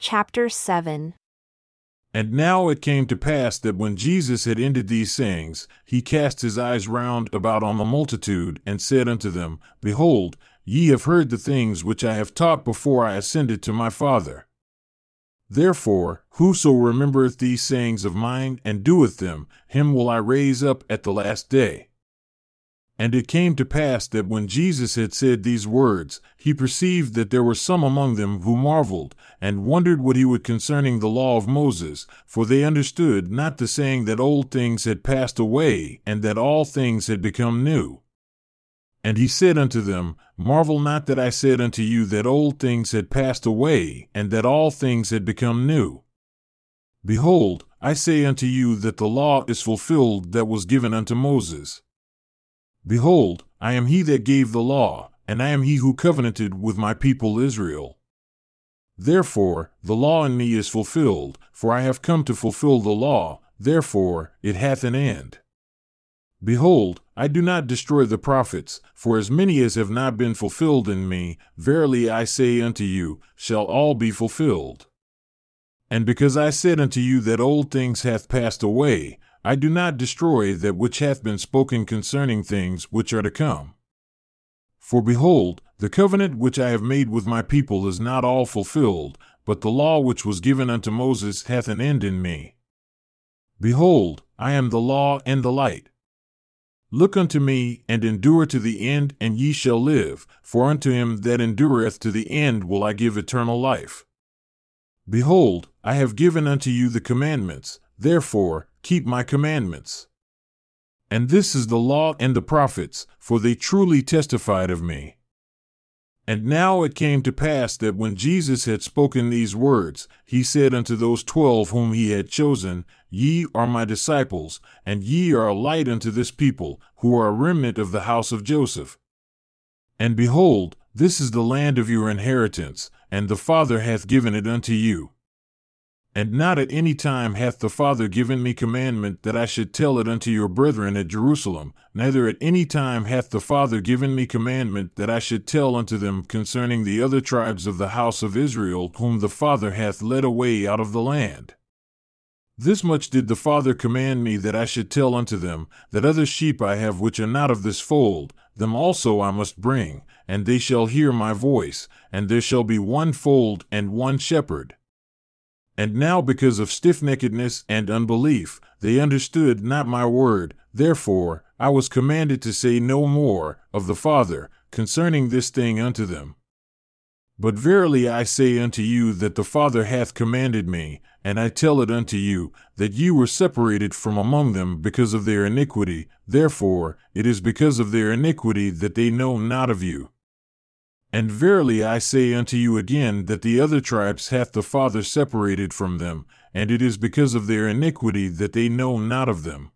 Chapter 7. And now it came to pass that when Jesus had ended these sayings, he cast his eyes round about on the multitude, and said unto them, Behold, ye have heard the things which I have taught before I ascended to my Father. Therefore, whoso remembereth these sayings of mine, and doeth them, him will I raise up at the last day. And it came to pass that when Jesus had said these words, he perceived that there were some among them who marveled, and wondered what he would concerning the law of Moses, for they understood not the saying that old things had passed away, and that all things had become new. And he said unto them, Marvel not that I said unto you that old things had passed away, and that all things had become new. Behold, I say unto you that the law is fulfilled that was given unto Moses. Behold, I am he that gave the law, and I am he who covenanted with my people Israel. Therefore, the law in me is fulfilled, for I have come to fulfill the law, therefore it hath an end. Behold, I do not destroy the prophets, for as many as have not been fulfilled in me, verily I say unto you, shall all be fulfilled. And because I said unto you that old things hath passed away, I do not destroy that which hath been spoken concerning things which are to come. For behold, the covenant which I have made with my people is not all fulfilled, but the law which was given unto Moses hath an end in me. Behold, I am the law and the light. Look unto me, and endure to the end, and ye shall live, for unto him that endureth to the end will I give eternal life. Behold, I have given unto you the commandments, therefore keep my commandments. And this is the law and the prophets, for they truly testified of me. And now it came to pass that when Jesus had spoken these words, he said unto those 12 whom he had chosen, Ye are my disciples, and ye are a light unto this people, who are a remnant of the house of Joseph. And behold, this is the land of your inheritance, and the Father hath given it unto you. And not at any time hath the Father given me commandment that I should tell it unto your brethren at Jerusalem, neither at any time hath the Father given me commandment that I should tell unto them concerning the other tribes of the house of Israel, whom the Father hath led away out of the land. This much did the Father command me that I should tell unto them, that other sheep I have which are not of this fold, them also I must bring, and they shall hear my voice, and there shall be one fold and one shepherd. And now because of stiff-neckedness and unbelief, they understood not my word, therefore I was commanded to say no more of the Father concerning this thing unto them. But verily I say unto you that the Father hath commanded me, and I tell it unto you, that ye were separated from among them because of their iniquity, therefore it is because of their iniquity that they know not of you. And verily I say unto you again that the other tribes hath the Father separated from them, and it is because of their iniquity that they know not of them.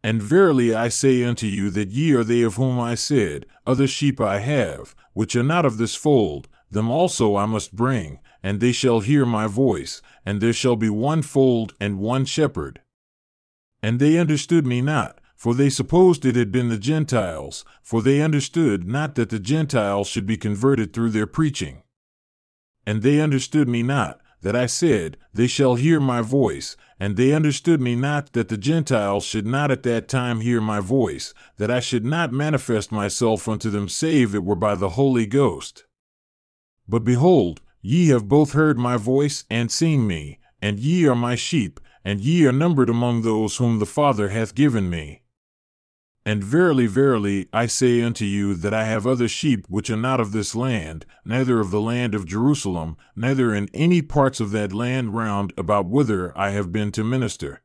And verily I say unto you that ye are they of whom I said, Other sheep I have, which are not of this fold, them also I must bring, and they shall hear my voice, and there shall be one fold and one shepherd. And they understood me not, for they supposed it had been the Gentiles, for they understood not that the Gentiles should be converted through their preaching. And they understood me not, that I said, They shall hear my voice, and they understood me not that the Gentiles should not at that time hear my voice, that I should not manifest myself unto them save it were by the Holy Ghost. But behold, ye have both heard my voice and seen me, and ye are my sheep, and ye are numbered among those whom the Father hath given me. And verily, verily, I say unto you that I have other sheep which are not of this land, neither of the land of Jerusalem, neither in any parts of that land round about whither I have been to minister.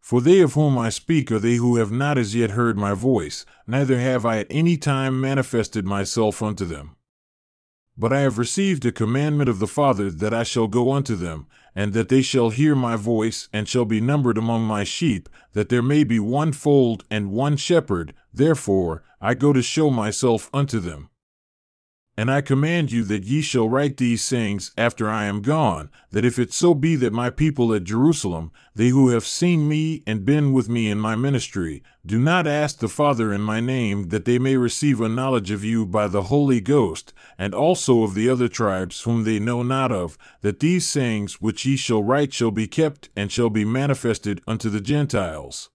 For they of whom I speak are they who have not as yet heard my voice, neither have I at any time manifested myself unto them. But I have received a commandment of the Father that I shall go unto them, and that they shall hear my voice, and shall be numbered among my sheep, that there may be one fold and one shepherd, therefore I go to show myself unto them. And I command you that ye shall write these things after I am gone, that if it so be that my people at Jerusalem, they who have seen me and been with me in my ministry, do not ask the Father in my name, that they may receive a knowledge of you by the Holy Ghost, and also of the other tribes whom they know not of, that these things which ye shall write shall be kept and shall be manifested unto the Gentiles.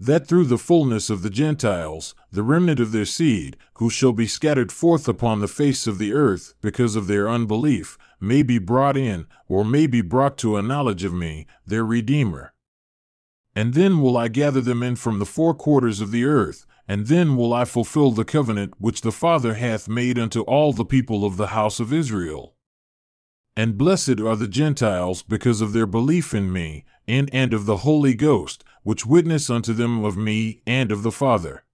That through the fullness of the Gentiles, the remnant of their seed, who shall be scattered forth upon the face of the earth because of their unbelief, may be brought in, or may be brought to a knowledge of me, their Redeemer. And then will I gather them in from the four quarters of the earth, and then will I fulfill the covenant which the Father hath made unto all the people of the house of Israel. And blessed are the Gentiles because of their belief in me, and of the Holy Ghost, which witness unto them of me and of the Father.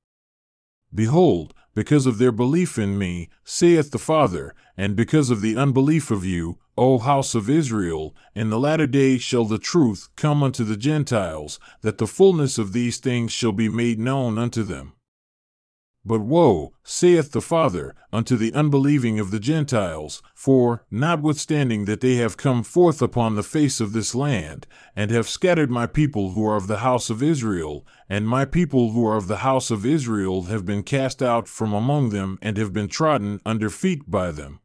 Behold, because of their belief in me, saith the Father, and because of the unbelief of you, O house of Israel, in the latter day shall the truth come unto the Gentiles, that the fullness of these things shall be made known unto them. But woe, saith the Father, unto the unbelieving of the Gentiles, for, notwithstanding that they have come forth upon the face of this land, and have scattered my people who are of the house of Israel, and my people who are of the house of Israel have been cast out from among them, and have been trodden under feet by them.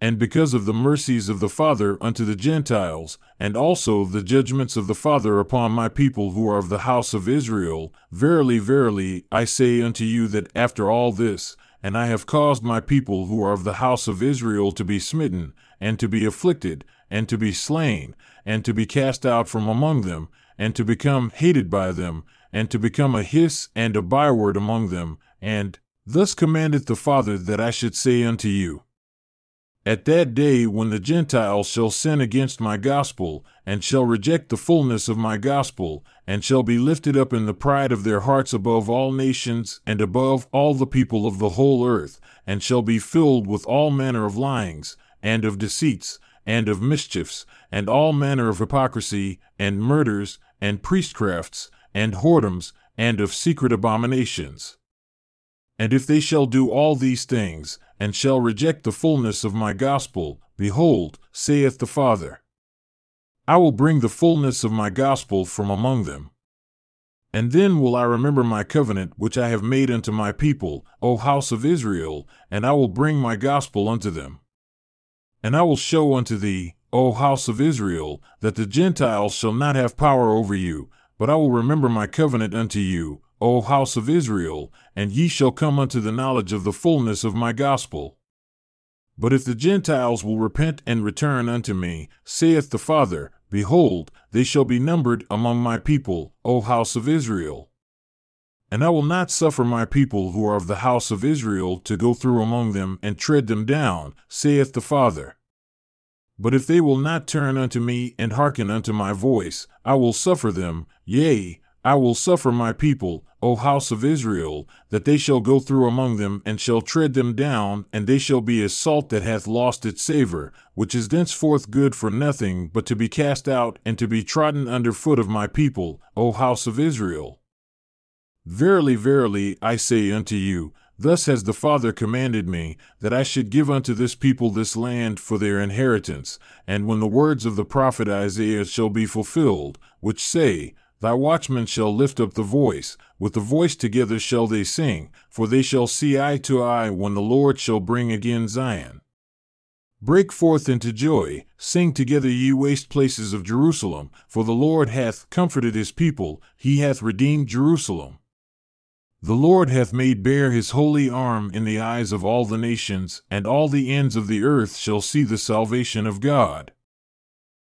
And because of the mercies of the Father unto the Gentiles, and also the judgments of the Father upon my people who are of the house of Israel, verily, verily, I say unto you that after all this, and I have caused my people who are of the house of Israel to be smitten, and to be afflicted, and to be slain, and to be cast out from among them, and to become hated by them, and to become a hiss and a byword among them, and thus commandeth the Father that I should say unto you. At that day when the Gentiles shall sin against my gospel, and shall reject the fullness of my gospel, and shall be lifted up in the pride of their hearts above all nations, and above all the people of the whole earth, and shall be filled with all manner of lyings, and of deceits, and of mischiefs, and all manner of hypocrisy, and murders, and priestcrafts, and whoredoms, and of secret abominations. And if they shall do all these things, and shall reject the fullness of my gospel, behold, saith the Father, I will bring the fullness of my gospel from among them. And then will I remember my covenant which I have made unto my people, O house of Israel, and I will bring my gospel unto them. And I will show unto thee, O house of Israel, that the Gentiles shall not have power over you, but I will remember my covenant unto you, O house of Israel, and ye shall come unto the knowledge of the fullness of my gospel. But if the Gentiles will repent and return unto me, saith the Father, behold, they shall be numbered among my people, O house of Israel. And I will not suffer my people who are of the house of Israel to go through among them and tread them down, saith the Father. But if they will not turn unto me and hearken unto my voice, I will suffer them, yea, I will suffer my people, O house of Israel, that they shall go through among them, and shall tread them down, and they shall be as salt that hath lost its savour, which is thenceforth good for nothing but to be cast out and to be trodden under foot of my people, O house of Israel. Verily, verily, I say unto you, thus has the Father commanded me, that I should give unto this people this land for their inheritance, and when the words of the prophet Isaiah shall be fulfilled, which say, Thy watchmen shall lift up the voice, with the voice together shall they sing, for they shall see eye to eye when the Lord shall bring again Zion. Break forth into joy, sing together ye waste places of Jerusalem, for the Lord hath comforted his people, he hath redeemed Jerusalem. The Lord hath made bare his holy arm in the eyes of all the nations, and all the ends of the earth shall see the salvation of God.